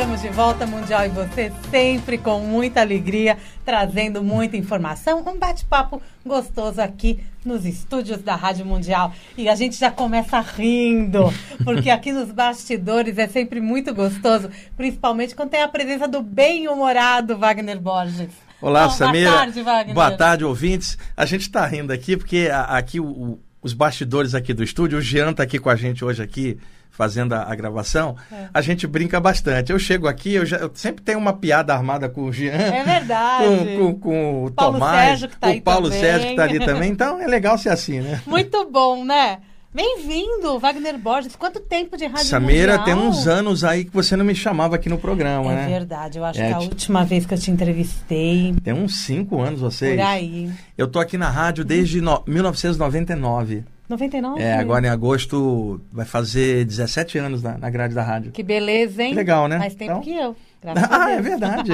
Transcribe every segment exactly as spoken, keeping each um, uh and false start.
Estamos de volta, Mundial, e você sempre com muita alegria, trazendo muita informação, um bate-papo gostoso aqui nos estúdios da Rádio Mundial. E a gente já começa rindo, porque aqui nos bastidores é sempre muito gostoso, principalmente quando tem a presença do bem-humorado Wagner Borges. Olá, Bom, Samira. Boa tarde, Wagner. Boa tarde, ouvintes. A gente está rindo aqui, porque a, aqui o, o, os bastidores aqui do estúdio, o Jean está aqui com a gente hoje aqui, fazendo a, a gravação, é. a gente brinca bastante. Eu chego aqui, eu, já, eu sempre tenho uma piada armada com o Jean. É verdade. Com, com, com o Paulo Tomás, Sérgio que tá o aí Paulo também. Sérgio que está ali também. Então é legal ser assim, né? Muito bom, né? Bem-vindo, Wagner Borges. Quanto tempo de Rádio Samira, Mundial? Tem uns anos aí que você não me chamava aqui no programa, é né? É verdade, eu acho é, que a te... última vez que eu te entrevistei... Tem uns cinco anos, vocês. Por aí. Eu tô aqui na rádio desde no... mil novecentos e noventa e nove. noventa e nove? É, agora em agosto vai fazer dezessete anos na, na grade da rádio. Que beleza, hein? Legal, né? Mais tempo então... que eu. Graças ah, a Deus. É verdade.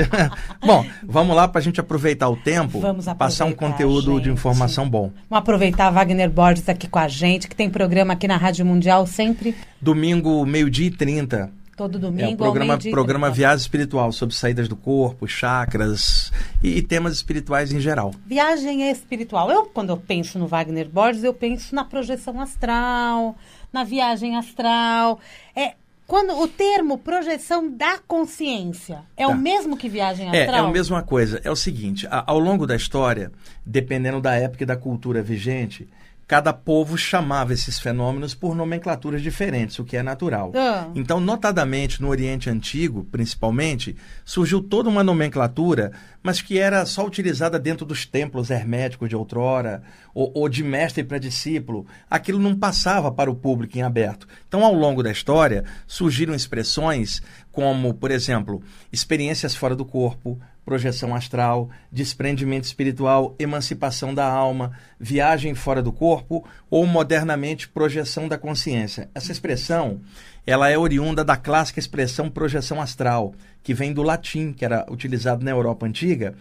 Bom, vamos lá para a gente aproveitar o tempo, vamos passar um conteúdo gente. de informação bom. Vamos aproveitar a Wagner Borges aqui com a gente, que tem programa aqui na Rádio Mundial sempre. Domingo, meio-dia e trinta. Todo domingo, é um programa, ao meio-dia e trinta. Programa Viagem Espiritual, sobre saídas do corpo, chakras e, e temas espirituais em geral. Viagem espiritual. Eu, quando eu penso no Wagner Borges, eu penso na projeção astral, na viagem astral. É, quando o termo projeção da consciência é tá. o mesmo que viagem astral? É, é a mesma coisa. É o seguinte, a, ao longo da história, dependendo da época e da cultura vigente... Cada povo chamava esses fenômenos por nomenclaturas diferentes, o que é natural. Ah. Então, notadamente, no Oriente Antigo, principalmente, surgiu toda uma nomenclatura, mas que era só utilizada dentro dos templos herméticos de outrora, ou, ou de mestre para discípulo. Aquilo não passava para o público em aberto. Então, ao longo da história, surgiram expressões como, por exemplo, experiências fora do corpo, projeção astral, desprendimento espiritual, emancipação da alma, viagem fora do corpo ou, modernamente, projeção da consciência. Essa expressão ela é oriunda da clássica expressão projeção astral, que vem do latim, que era utilizado na Europa Antiga.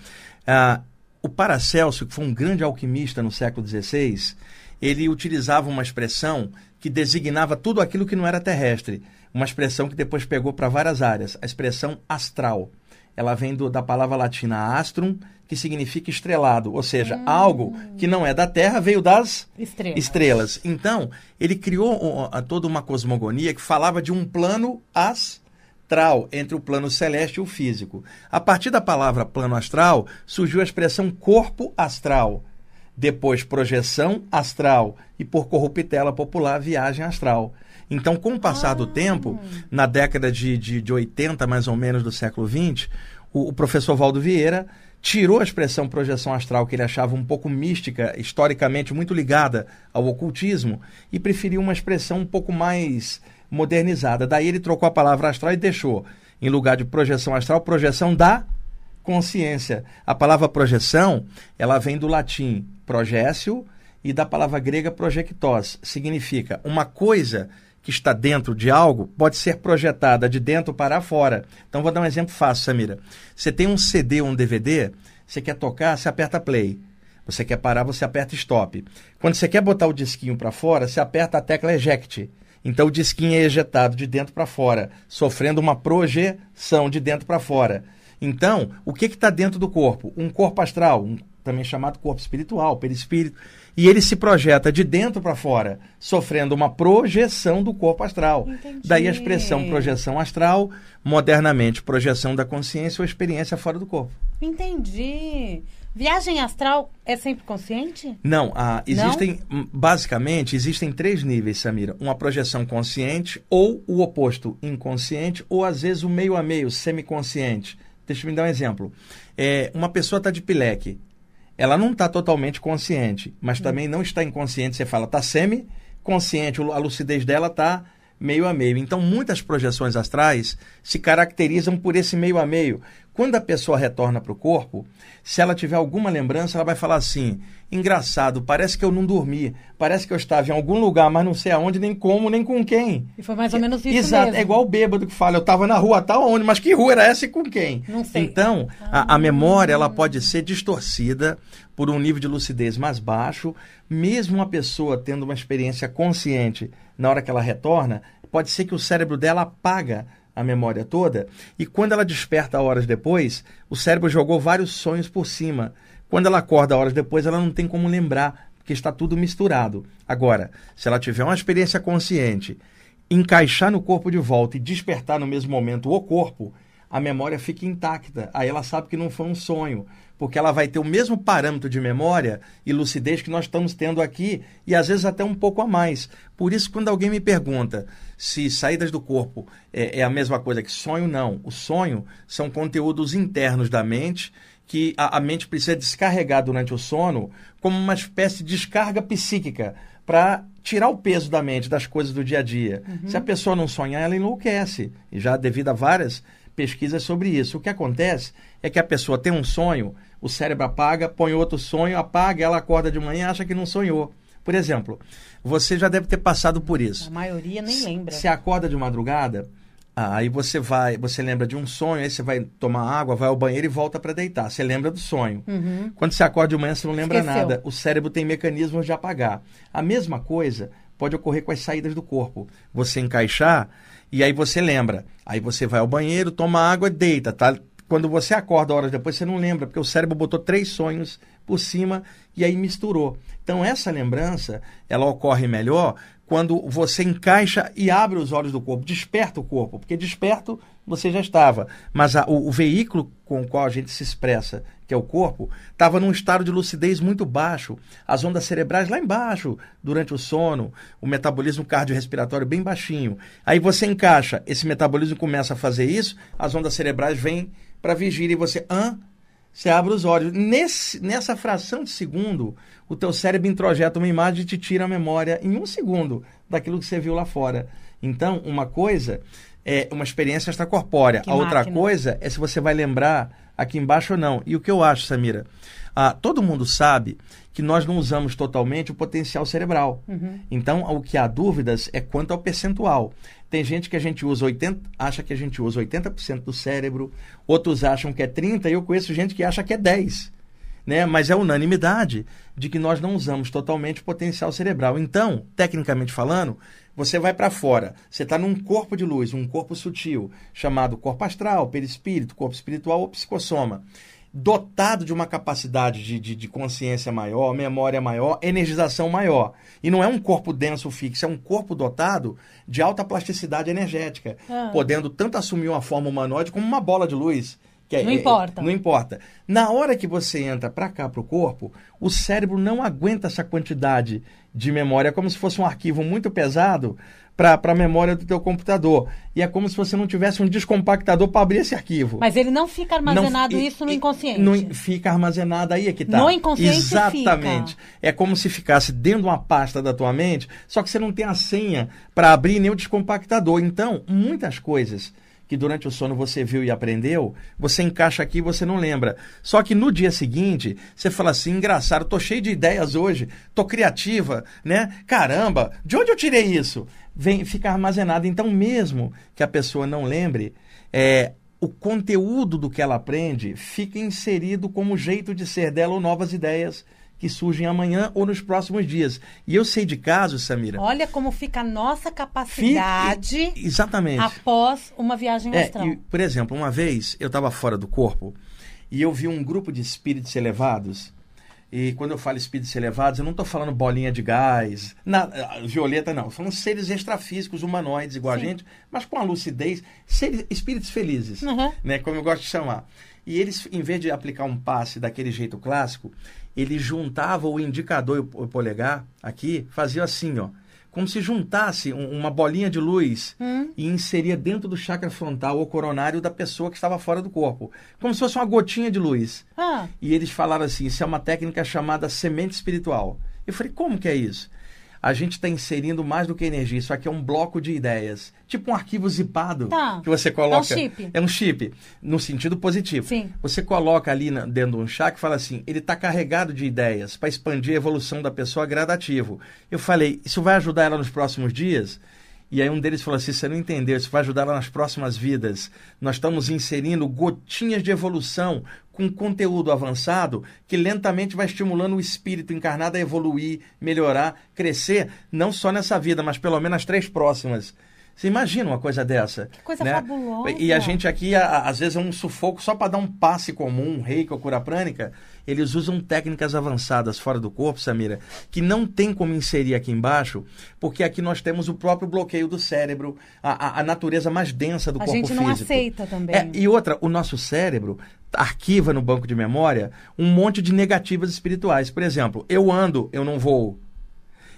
Ah, o Paracelso, que foi um grande alquimista no século dezesseis, ele utilizava uma expressão que designava tudo aquilo que não era terrestre, uma expressão que depois pegou para várias áreas, a expressão astral. Ela vem do, da palavra latina astrum, que significa estrelado, ou seja, hum. algo que não é da Terra, veio das estrelas. estrelas. Então, ele criou uh, toda uma cosmogonia que falava de um plano astral, entre o plano celeste e o físico. A partir da palavra plano astral, surgiu a expressão corpo astral, depois projeção astral e, por corruptela popular, viagem astral. Então, com o passar do tempo, na década de, de, de oitenta, mais ou menos, do século vinte, o, o professor Waldo Vieira tirou a expressão projeção astral, que ele achava um pouco mística, historicamente muito ligada ao ocultismo, e preferiu uma expressão um pouco mais modernizada. Daí ele trocou a palavra astral e deixou, em lugar de projeção astral, projeção da consciência. A palavra projeção, ela vem do latim projécio e da palavra grega projectós, significa uma coisa que está dentro de algo, pode ser projetada de dentro para fora. Então, vou dar um exemplo fácil, Samira. Você tem um C D ou um D V D, você quer tocar, você aperta play. Você quer parar, você aperta stop. Quando você quer botar o disquinho para fora, você aperta a tecla eject. Então, o disquinho é ejetado de dentro para fora, sofrendo uma projeção de dentro para fora. Então, o que está dentro do corpo? Um corpo astral, um também chamado corpo espiritual, perispírito, e ele se projeta de dentro para fora, sofrendo uma projeção do corpo astral. Entendi. Daí a expressão projeção astral, modernamente projeção da consciência ou experiência fora do corpo. Entendi. Viagem astral é sempre consciente? Não, ah, existem, Não? basicamente, existem três níveis, Samira. Uma projeção consciente ou o oposto, inconsciente, ou às vezes o meio a meio, semiconsciente. Deixa eu me dar um exemplo. É, uma pessoa está de pileque. Ela não está totalmente consciente, mas também não está inconsciente. Você fala, está semi-consciente, a lucidez dela está meio a meio. Então, muitas projeções astrais se caracterizam por esse meio a meio. Quando a pessoa retorna para o corpo, se ela tiver alguma lembrança, ela vai falar assim, engraçado, parece que eu não dormi, parece que eu estava em algum lugar, mas não sei aonde, nem como, nem com quem. E foi mais ou menos isso Exato, mesmo. É igual o bêbado que fala, eu estava na rua tal, aonde, mas que rua era essa e com quem? Não sei. Então, ah, a, a memória ela pode ser distorcida por um nível de lucidez mais baixo, mesmo uma pessoa tendo uma experiência consciente na hora que ela retorna, pode ser que o cérebro dela apaga a memória toda, e quando ela desperta horas depois, o cérebro jogou vários sonhos por cima. Quando ela acorda horas depois, ela não tem como lembrar, porque está tudo misturado. Agora, se ela tiver uma experiência consciente, encaixar no corpo de volta e despertar no mesmo momento o corpo, a memória fica intacta. Aí ela sabe que não foi um sonho, porque ela vai ter o mesmo parâmetro de memória e lucidez que nós estamos tendo aqui, e às vezes até um pouco a mais. Por isso, quando alguém me pergunta se saídas do corpo é, é a mesma coisa que sonho, não. O sonho são conteúdos internos da mente, que a, a mente precisa descarregar durante o sono como uma espécie de descarga psíquica para tirar o peso da mente das coisas do dia a dia. Uhum. Se a pessoa não sonhar, ela enlouquece, e já devido a várias pesquisas sobre isso. O que acontece é que a pessoa tem um sonho, o cérebro apaga, põe outro sonho, apaga, ela acorda de manhã e acha que não sonhou. Por exemplo, você já deve ter passado por isso. A maioria nem lembra. Você acorda de madrugada, aí você vai, você lembra de um sonho, aí você vai tomar água, vai ao banheiro e volta para deitar. Você lembra do sonho. Uhum. Quando você acorda de manhã, você não lembra Esqueceu. nada. O cérebro tem mecanismos de apagar. A mesma coisa pode ocorrer com as saídas do corpo. Você encaixar e aí você lembra. Aí você vai ao banheiro, toma água e deita, tá? Quando você acorda horas depois, você não lembra, porque o cérebro botou três sonhos por cima e aí misturou. Então, essa lembrança, ela ocorre melhor quando você encaixa e abre os olhos do corpo, desperta o corpo, porque desperto você já estava, mas a, o, o veículo com o qual a gente se expressa, que é o corpo, estava num estado de lucidez muito baixo, as ondas cerebrais lá embaixo, durante o sono, o metabolismo cardiorrespiratório bem baixinho. Aí você encaixa, esse metabolismo começa a fazer isso, as ondas cerebrais vêm para a vigília e você... Hã? Você abre os olhos. Nesse, nessa fração de segundo, o teu cérebro introjeta uma imagem e te tira a memória em um segundo daquilo que você viu lá fora. Então, uma coisa é uma experiência extracorpórea. Que a máquina. Outra coisa é se você vai lembrar aqui embaixo ou não. E o que eu acho, Samira? Ah, todo mundo sabe que nós não usamos totalmente o potencial cerebral. Uhum. Então, o que há dúvidas é quanto ao percentual. Tem gente que a gente usa oitenta por cento, acha que a gente usa oitenta por cento do cérebro, outros acham que é trinta por cento, e eu conheço gente que acha que é dez por cento. Né? Mas é unanimidade de que nós não usamos totalmente o potencial cerebral. Então, tecnicamente falando, você vai para fora, você está num corpo de luz, um corpo sutil, chamado corpo astral, perispírito, corpo espiritual ou psicossoma, dotado de uma capacidade de, de, de consciência maior, memória maior, energização maior. E não é um corpo denso fixo, é um corpo dotado de alta plasticidade energética, ah. podendo tanto assumir uma forma humanoide como uma bola de luz. Que não é, importa. É, não importa. Na hora que você entra para cá, para o corpo, o cérebro não aguenta essa quantidade de memória. É como se fosse um arquivo muito pesado para a memória do teu computador. E é como se você não tivesse um descompactador para abrir esse arquivo. Mas ele não fica armazenado não, isso e, no inconsciente. Não fica armazenado, aí é que tá. No inconsciente Exatamente. Fica. É como se ficasse dentro de uma pasta da tua mente, só que você não tem a senha para abrir nem o descompactador. Então, muitas coisas que durante o sono você viu e aprendeu, você encaixa aqui e você não lembra. Só que no dia seguinte, você fala assim, engraçado, tô cheio de ideias hoje, tô criativa, né? Caramba, de onde eu tirei isso? Vem, fica armazenado. Então, mesmo que a pessoa não lembre, é, o conteúdo do que ela aprende fica inserido como jeito de ser dela ou novas ideias que surgem amanhã ou nos próximos dias. E eu sei de casos, Samira... Olha como fica a nossa capacidade... Fique, exatamente. Após uma viagem astral. É, e, por exemplo, uma vez eu estava fora do corpo e eu vi um grupo de espíritos elevados. E quando eu falo espíritos elevados, eu não estou falando bolinha de gás, na, violeta não. São seres extrafísicos, humanoides, igual Sim. a gente, mas com a lucidez, seres, espíritos felizes, uhum. né, como eu gosto de chamar. E eles, em vez de aplicar um passe daquele jeito clássico, ele juntava o indicador e o polegar aqui, fazia assim, ó, como se juntasse um, uma bolinha de luz hum. e inseria dentro do chakra frontal ou coronário da pessoa que estava fora do corpo. Como se fosse uma gotinha de luz. Ah. E eles falaram assim, isso é uma técnica chamada semente espiritual. Eu falei, como que é isso? A gente está inserindo mais do que energia. Isso aqui é um bloco de ideias. Tipo um arquivo zipado tá. que você coloca. É um chip. É um chip, no sentido positivo. Sim. Você coloca ali dentro de um chakra e fala assim, ele está carregado de ideias para expandir a evolução da pessoa gradativo. Eu falei, isso vai ajudar ela nos próximos dias? E aí um deles falou assim, você não entendeu, isso vai ajudar ela nas próximas vidas. Nós estamos inserindo gotinhas de evolução com conteúdo avançado que lentamente vai estimulando o espírito encarnado a evoluir, melhorar, crescer, não só nessa vida, mas pelo menos as três próximas. Você imagina uma coisa dessa? Que coisa, né? Fabulosa. E a gente aqui, a, a, às vezes, é um sufoco só para dar um passe comum, um reiki ou cura prânica. Eles usam técnicas avançadas fora do corpo, Samira, que não tem como inserir aqui embaixo, porque aqui nós temos o próprio bloqueio do cérebro, a, a, a natureza mais densa do a corpo físico. A gente não aceita também. É, e outra, o nosso cérebro arquiva no banco de memória um monte de negativas espirituais. Por exemplo, eu ando, eu não vou,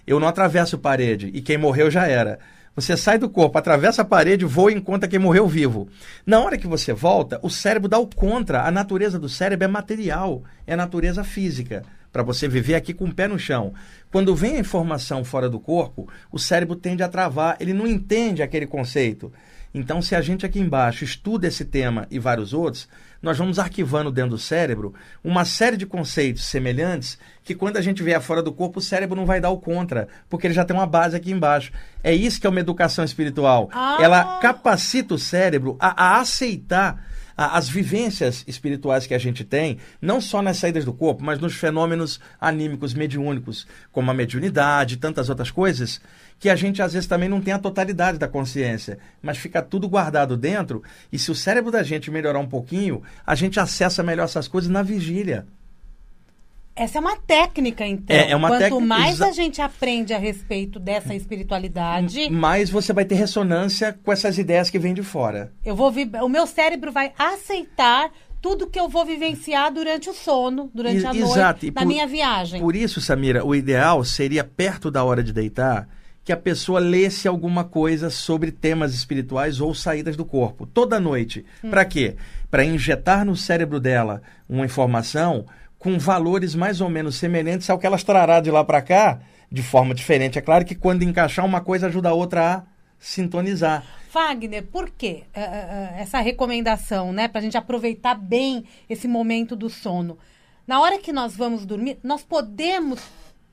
eu não atravesso parede, e quem morreu já era. Você sai do corpo, atravessa a parede, voa e encontra quem morreu vivo. Na hora que você volta, o cérebro dá o contra. A natureza do cérebro é material, é natureza física, para você viver aqui com o pé no chão. Quando vem a informação fora do corpo, o cérebro tende a travar, ele não entende aquele conceito. Então, se a gente aqui embaixo estuda esse tema e vários outros, nós vamos arquivando dentro do cérebro uma série de conceitos semelhantes que, quando a gente vier fora do corpo, o cérebro não vai dar o contra, porque ele já tem uma base aqui embaixo. É isso que é uma educação espiritual. Ah. Ela capacita o cérebro a, a aceitar a, as vivências espirituais que a gente tem, não só nas saídas do corpo, mas nos fenômenos anímicos, mediúnicos, como a mediunidade e tantas outras coisas, que a gente às vezes também não tem a totalidade da consciência, mas fica tudo guardado dentro, e se o cérebro da gente melhorar um pouquinho, a gente acessa melhor essas coisas na vigília. Essa é uma técnica, então. É, é uma Quanto tec... mais a gente aprende a respeito dessa espiritualidade... mais você vai ter ressonância com essas ideias que vêm de fora. Eu vou vi... O meu cérebro vai aceitar tudo que eu vou vivenciar durante o sono, durante I, a noite, exato. E na por, minha viagem. Por isso, Samira, o ideal seria, perto da hora de deitar, que a pessoa lesse alguma coisa sobre temas espirituais ou saídas do corpo, toda noite. Hum. Para quê? Para injetar no cérebro dela uma informação com valores mais ou menos semelhantes ao que ela trará de lá para cá, de forma diferente. É claro que quando encaixar uma coisa ajuda a outra a sintonizar. Wagner, por que uh, uh, essa recomendação, né, para a gente aproveitar bem esse momento do sono? Na hora que nós vamos dormir, nós podemos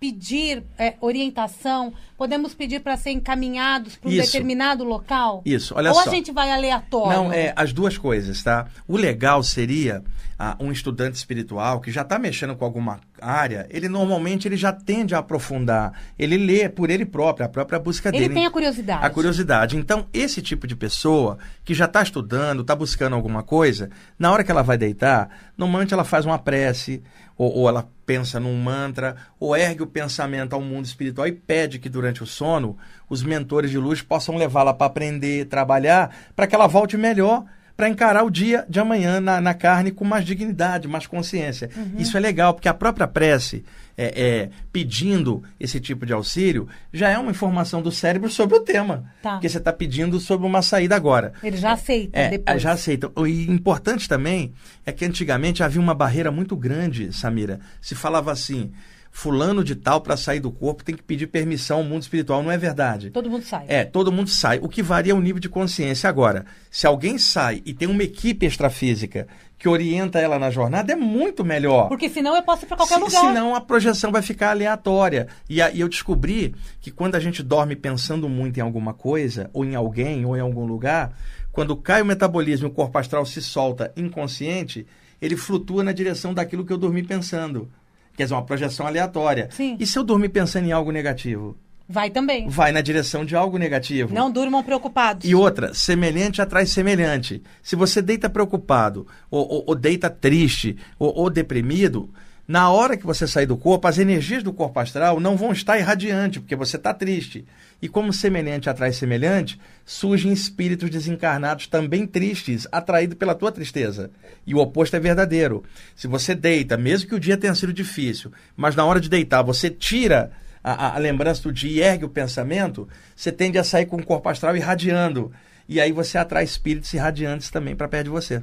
pedir é, orientação, podemos pedir para ser encaminhados para um determinado local? Isso, olha só. Ou a gente vai aleatório? Não, é, as duas coisas, tá? O legal seria ah, um estudante espiritual que já está mexendo com alguma área, ele normalmente ele já tende a aprofundar, ele lê por ele próprio, a própria busca dele. Ele tem a curiosidade. A curiosidade. Então, esse tipo de pessoa que já está estudando, está buscando alguma coisa, na hora que ela vai deitar, normalmente ela faz uma prece, ou, ou ela pensa num mantra, ou ergue o pensamento ao mundo espiritual e pede que durante o sono os mentores de luz possam levá-la para aprender, trabalhar, para que ela volte melhor, para encarar o dia de amanhã na, na carne com mais dignidade, mais consciência. Uhum. Isso é legal, porque a própria prece é, é, pedindo esse tipo de auxílio já é uma informação do cérebro sobre o tema, tá, porque você está pedindo sobre uma saída agora. Ele já aceita é, depois. Já aceita. E importante também é que antigamente havia uma barreira muito grande, Samira. Se falava assim: fulano de tal, para sair do corpo, tem que pedir permissão ao mundo espiritual. Não é verdade. Todo mundo sai. É, todo mundo sai. O que varia é o nível de consciência. Agora, se alguém sai e tem uma equipe extrafísica que orienta ela na jornada, é muito melhor. Porque senão eu posso ir para qualquer se, lugar. Senão a projeção vai ficar aleatória. E, a, e eu descobri que quando a gente dorme pensando muito em alguma coisa, ou em alguém, ou em algum lugar, quando cai o metabolismo e o corpo astral se solta inconsciente, ele flutua na direção daquilo que eu dormi pensando. Quer dizer, uma projeção aleatória. Sim. E se eu dormir pensando em algo negativo? Vai também. Vai na direção de algo negativo. Não durmam preocupados. E outra, semelhante atrai semelhante. Se você deita preocupado, ou, ou, ou deita triste, ou, ou deprimido, na hora que você sair do corpo, as energias do corpo astral não vão estar irradiantes, porque você está triste. E como semelhante atrai semelhante, surgem espíritos desencarnados também tristes, atraídos pela tua tristeza. E o oposto é verdadeiro. Se você deita, mesmo que o dia tenha sido difícil, mas na hora de deitar você tira a, a lembrança do dia e ergue o pensamento, você tende a sair com o corpo astral irradiando. E aí você atrai espíritos irradiantes também para perto de você.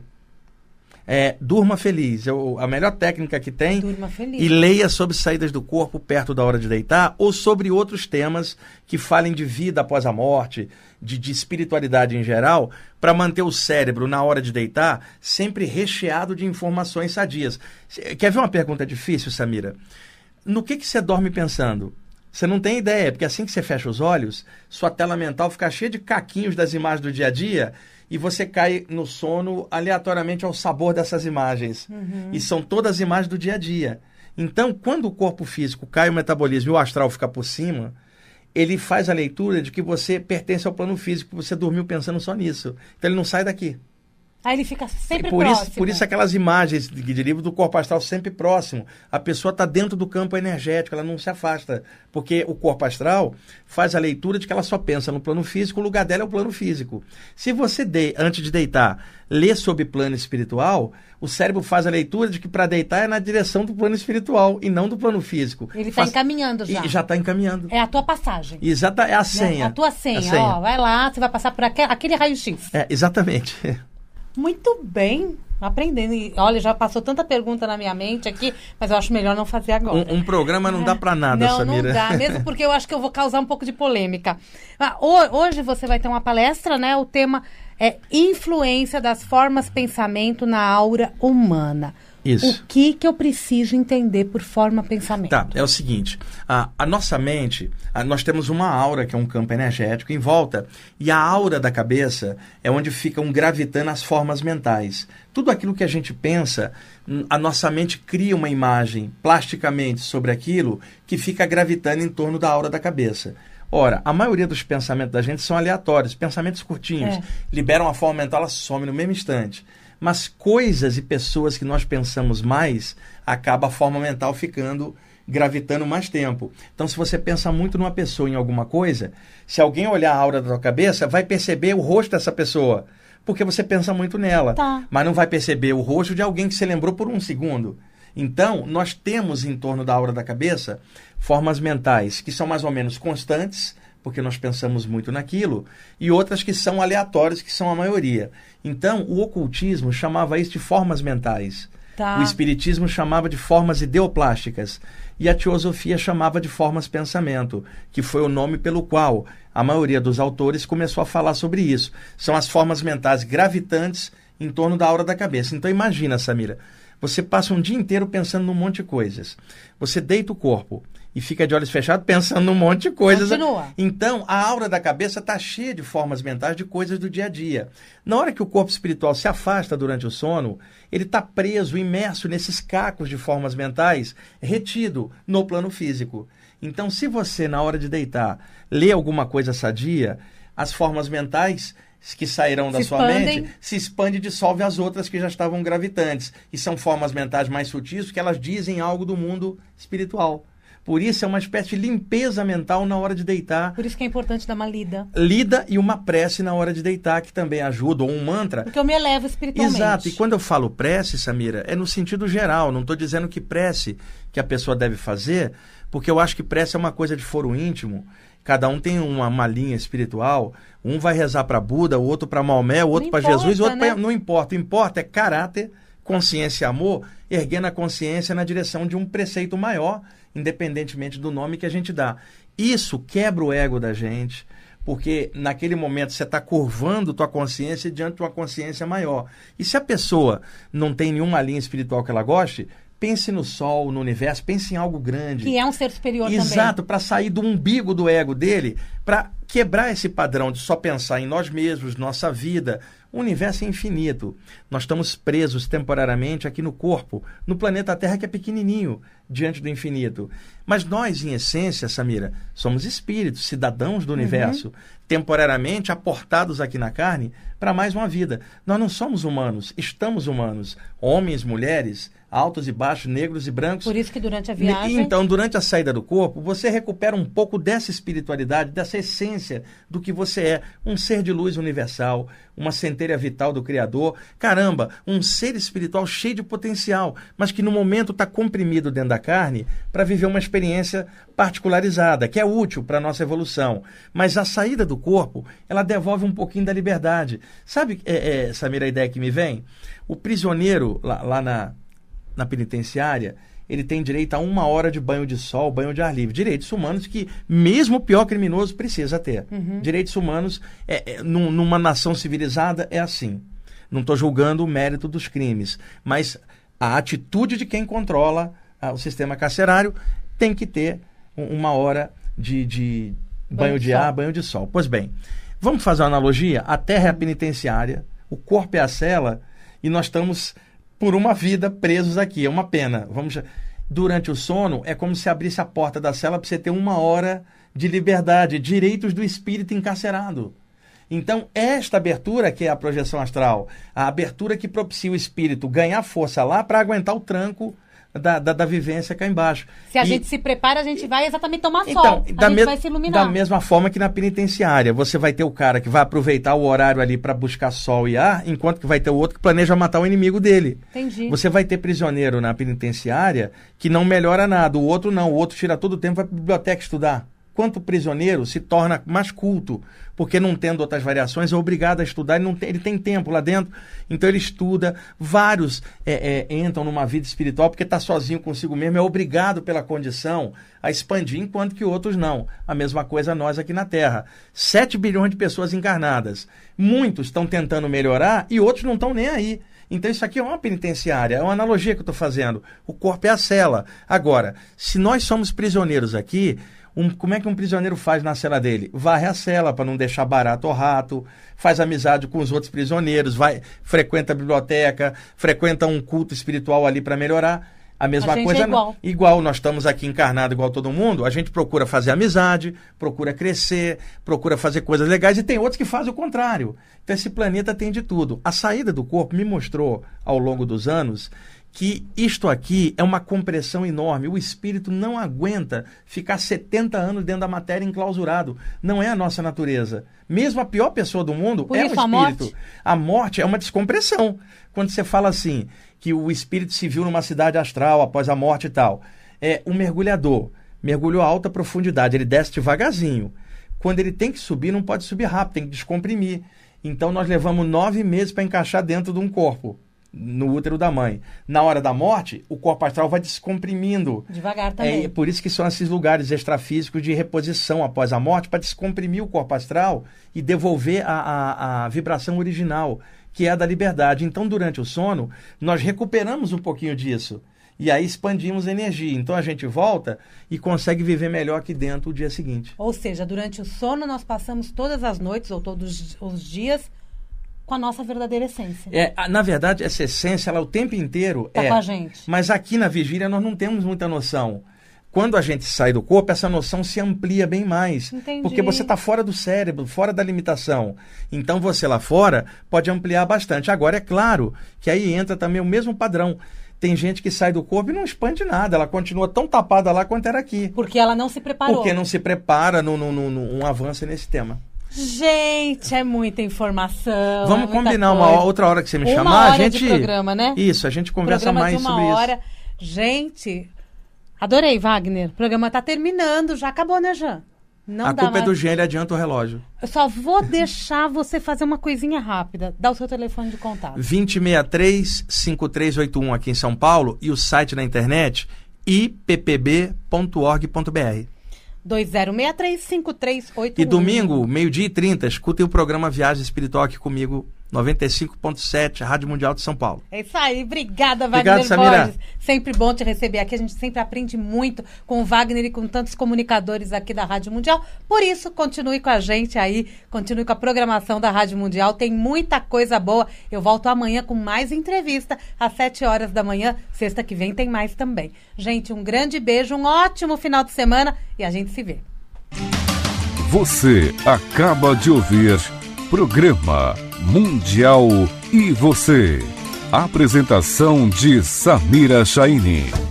É, durma feliz, é a melhor técnica que tem. Durma feliz. E leia sobre saídas do corpo perto da hora de deitar, ou sobre outros temas que falem de vida após a morte, de, de espiritualidade em geral, para manter o cérebro na hora de deitar sempre recheado de informações sadias. Quer ver uma pergunta difícil, Samira? No que, que você dorme pensando? Você não tem ideia, porque assim que você fecha os olhos, sua tela mental fica cheia de caquinhos das imagens do dia a dia e você cai no sono aleatoriamente ao sabor dessas imagens. Uhum. E são todas as imagens do dia a dia. Então, quando o corpo físico cai, o metabolismo e o astral fica por cima, ele faz a leitura de que você pertence ao plano físico, você dormiu pensando só nisso. Então ele não sai daqui. Aí ele fica sempre por próximo. Isso, por isso aquelas imagens de, de livro do corpo astral sempre próximo. A pessoa está dentro do campo energético, ela não se afasta. Porque o corpo astral faz a leitura de que ela só pensa no plano físico, o lugar dela é o plano físico. Se você, de, antes de deitar, lê sobre plano espiritual, o cérebro faz a leitura de que para deitar é na direção do plano espiritual e não do plano físico. Ele está faz... encaminhando já. E já está encaminhando. É a tua passagem. Exata, é a senha. É a tua senha. A senha. Ó, vai lá, você vai passar por aquele, aquele raio-x. É, exatamente. Muito bem, aprendendo. E, olha, já passou tanta pergunta na minha mente aqui, mas eu acho melhor não fazer agora. Um, um programa não dá para nada, não, Samira. Não dá, mesmo porque eu acho que eu vou causar um pouco de polêmica. Hoje você vai ter uma palestra, né? O tema é influência das formas pensamento na aura humana. Isso. O que que eu preciso entender por forma pensamento? Tá, é o seguinte, a, a nossa mente, a, nós temos uma aura, que é um campo energético, em volta, e a aura da cabeça é onde ficam gravitando as formas mentais. Tudo aquilo que a gente pensa, a nossa mente cria uma imagem, plasticamente, sobre aquilo que fica gravitando em torno da aura da cabeça. Ora, a maioria dos pensamentos da gente são aleatórios, pensamentos curtinhos, é. liberam a forma mental, ela some no mesmo instante. Mas coisas e pessoas que nós pensamos mais, acaba a forma mental ficando, gravitando mais tempo. Então, se você pensa muito numa pessoa, em alguma coisa, se alguém olhar a aura da sua cabeça, vai perceber o rosto dessa pessoa, porque você pensa muito nela. Tá. Mas não vai perceber o rosto de alguém que você lembrou por um segundo. Então, nós temos em torno da aura da cabeça formas mentais que são mais ou menos constantes, porque nós pensamos muito naquilo, e outras que são aleatórias, que são a maioria. Então, o ocultismo chamava isso de formas mentais. Tá. O espiritismo chamava de formas ideoplásticas. E a teosofia chamava de formas pensamento, que foi o nome pelo qual a maioria dos autores começou a falar sobre isso. São as formas mentais gravitantes em torno da aura da cabeça. Então, imagina, Samira, você passa um dia inteiro pensando num monte de coisas. Você deita o corpo e fica de olhos fechados pensando num monte de coisas. Continua. Então, a aura da cabeça está cheia de formas mentais, de coisas do dia a dia. Na hora que o corpo espiritual se afasta durante o sono, ele está preso, imerso nesses cacos de formas mentais, retido no plano físico. Então, se você, na hora de deitar, lê alguma coisa sadia, as formas mentais que sairão da sua mente, se expande e dissolve as outras que já estavam gravitantes. E são formas mentais mais sutis, que elas dizem algo do mundo espiritual. Por isso é uma espécie de limpeza mental na hora de deitar. Por isso que é importante dar uma lida. Lida e uma prece na hora de deitar, que também ajuda, ou um mantra. Porque eu me elevo espiritualmente. Exato, e quando eu falo prece, Samira, é no sentido geral. Não estou dizendo que prece que a pessoa deve fazer, porque eu acho que prece é uma coisa de foro íntimo. Cada um tem uma, uma linha espiritual. Um vai rezar para Buda, o outro para Maomé, o outro para Jesus, o outro né? pra... Não importa, o importa é caráter, consciência e amor, erguendo a consciência na direção de um preceito maior, independentemente do nome que a gente dá. Isso quebra o ego da gente, porque naquele momento você está curvando tua consciência diante de uma consciência maior. E se a pessoa não tem nenhuma linha espiritual que ela goste, pense no sol, no universo, pense em algo grande. Que é um ser superior. Exato, também. Exato, para sair do umbigo do ego dele, para quebrar esse padrão de só pensar em nós mesmos, nossa vida. O universo é infinito. Nós estamos presos temporariamente aqui no corpo, no planeta Terra, que é pequenininho, diante do infinito. Mas nós, em essência, Samira, somos espíritos, cidadãos do universo, uhum. temporariamente aportados aqui na carne para mais uma vida. Nós não somos humanos, estamos humanos. Homens, mulheres, altos e baixos, negros e brancos. Por isso que durante a viagem... Então, durante a saída do corpo, você recupera um pouco dessa espiritualidade, dessa essência do que você é. Um ser de luz universal, uma centelha vital do Criador. Caramba, um ser espiritual cheio de potencial, mas que no momento está comprimido dentro da carne para viver uma experiência particularizada, que é útil para a nossa evolução. Mas a saída do corpo, ela devolve um pouquinho da liberdade. Sabe, é, é, Samira, a ideia que me vem? O prisioneiro lá, lá na... na penitenciária, ele tem direito a uma hora de banho de sol, banho de ar livre. Direitos humanos que, mesmo o pior criminoso, precisa ter. Uhum. Direitos humanos, é, é, num, numa nação civilizada, é assim. Não estou julgando o mérito dos crimes, mas a atitude de quem controla a, o sistema carcerário tem que ter um, uma hora de, de banho, banho de ar, sol. banho de sol. Pois bem, vamos fazer uma analogia? A terra é a penitenciária, o corpo é a cela e nós estamos... por uma vida presos aqui, é uma pena. Vamos... Durante o sono, é como se abrisse a porta da cela para você ter uma hora de liberdade, direitos do espírito encarcerado. Então, esta abertura que é a projeção astral, a abertura que propicia o espírito ganhar força lá para aguentar o tranco da, da, da vivência cá embaixo. Se a e, gente se prepara, a gente vai exatamente tomar então, sol, a gente me, vai se iluminar. Da mesma forma que na penitenciária, você vai ter o cara que vai aproveitar o horário ali para buscar sol e ar, enquanto que vai ter o outro que planeja matar o inimigo dele. Entendi. Você vai ter prisioneiro na penitenciária que não melhora nada, o outro não, o outro tira todo o tempo, vai para a biblioteca estudar. Quanto prisioneiro se torna mais culto, porque não tendo outras variações, é obrigado a estudar, ele, não tem, ele tem tempo lá dentro, então ele estuda, vários é, é, entram numa vida espiritual porque está sozinho consigo mesmo, é obrigado pela condição a expandir, enquanto que outros não. A mesma coisa nós aqui na Terra. sete bilhões de pessoas encarnadas, muitos estão tentando melhorar e outros não estão nem aí. Então isso aqui é uma penitenciária, é uma analogia que eu estou fazendo, o corpo é a cela. Agora, se nós somos prisioneiros aqui, Um, como é que um prisioneiro faz na cela dele? Varre a cela para não deixar barato ou rato, faz amizade com os outros prisioneiros, vai, frequenta a biblioteca, frequenta um culto espiritual ali para melhorar. A mesma a coisa, é igual. igual nós estamos aqui encarnados igual todo mundo, a gente procura fazer amizade, procura crescer, procura fazer coisas legais, e tem outros que fazem o contrário. Então esse planeta tem de tudo. A saída do corpo me mostrou ao longo dos anos que isto aqui é uma compressão enorme. O espírito não aguenta ficar setenta anos dentro da matéria enclausurado. Não é a nossa natureza. Mesmo a pior pessoa do mundo Por é o espírito. A morte? a morte é uma descompressão. Quando você fala assim, que o espírito se viu numa cidade astral após a morte e tal, é um mergulhador. Mergulhou a alta profundidade, ele desce devagarzinho. Quando ele tem que subir, não pode subir rápido, tem que descomprimir. Então nós levamos nove meses para encaixar dentro de um corpo, no útero da mãe. Na hora da morte, o corpo astral vai descomprimindo. Devagar também. É por isso que são esses lugares extrafísicos de reposição após a morte, para descomprimir o corpo astral e devolver a, a, a vibração original, que é a da liberdade. Então, durante o sono, nós recuperamos um pouquinho disso. E aí expandimos energia. Então, a gente volta e consegue viver melhor aqui dentro o dia seguinte. Ou seja, durante o sono, nós passamos todas as noites ou todos os dias com a nossa verdadeira essência. É, na verdade, essa essência, ela o tempo inteiro tá é. com a gente. Mas aqui na vigília nós não temos muita noção. Quando a gente sai do corpo, essa noção se amplia bem mais. Entendi. Porque você está fora do cérebro, fora da limitação. Então você lá fora pode ampliar bastante. Agora, é claro que aí entra também o mesmo padrão. Tem gente que sai do corpo e não expande nada. Ela continua tão tapada lá quanto era aqui. Porque ela não se preparou. Porque não se prepara num no, no, no, no avanço nesse tema. Gente, é muita informação. Vamos é combinar coisa. uma outra hora que você me uma chamar. Hora a gente de programa, né? Isso, a gente conversa programa mais de uma sobre hora. Isso. Gente, adorei, Wagner. O programa tá terminando, já acabou, né, Jean? Não a dá culpa mais. É do Jean, ele adianta o relógio. Eu só vou deixar você fazer uma coisinha rápida. Dá o seu telefone de contato. dois zero seis três, cinco três oito um aqui em São Paulo, e o site na internet i p p b ponto org ponto b r. dois zero seis três, cinco três oito um. E domingo, meio-dia e trinta, escutem o programa Viagem Espiritual aqui comigo, noventa e cinco ponto sete, Rádio Mundial de São Paulo. É isso aí, obrigada, Wagner Borges. Obrigado, Samira. Sempre bom te receber aqui, a gente sempre aprende muito com o Wagner e com tantos comunicadores aqui da Rádio Mundial, por isso continue com a gente aí, continue com a programação da Rádio Mundial, tem muita coisa boa. Eu volto amanhã com mais entrevista, às sete horas da manhã, sexta que vem tem mais também. Gente, um grande beijo, um ótimo final de semana e a gente se vê. Você acaba de ouvir Programa Mundial e Você. Apresentação de Samira Chaine.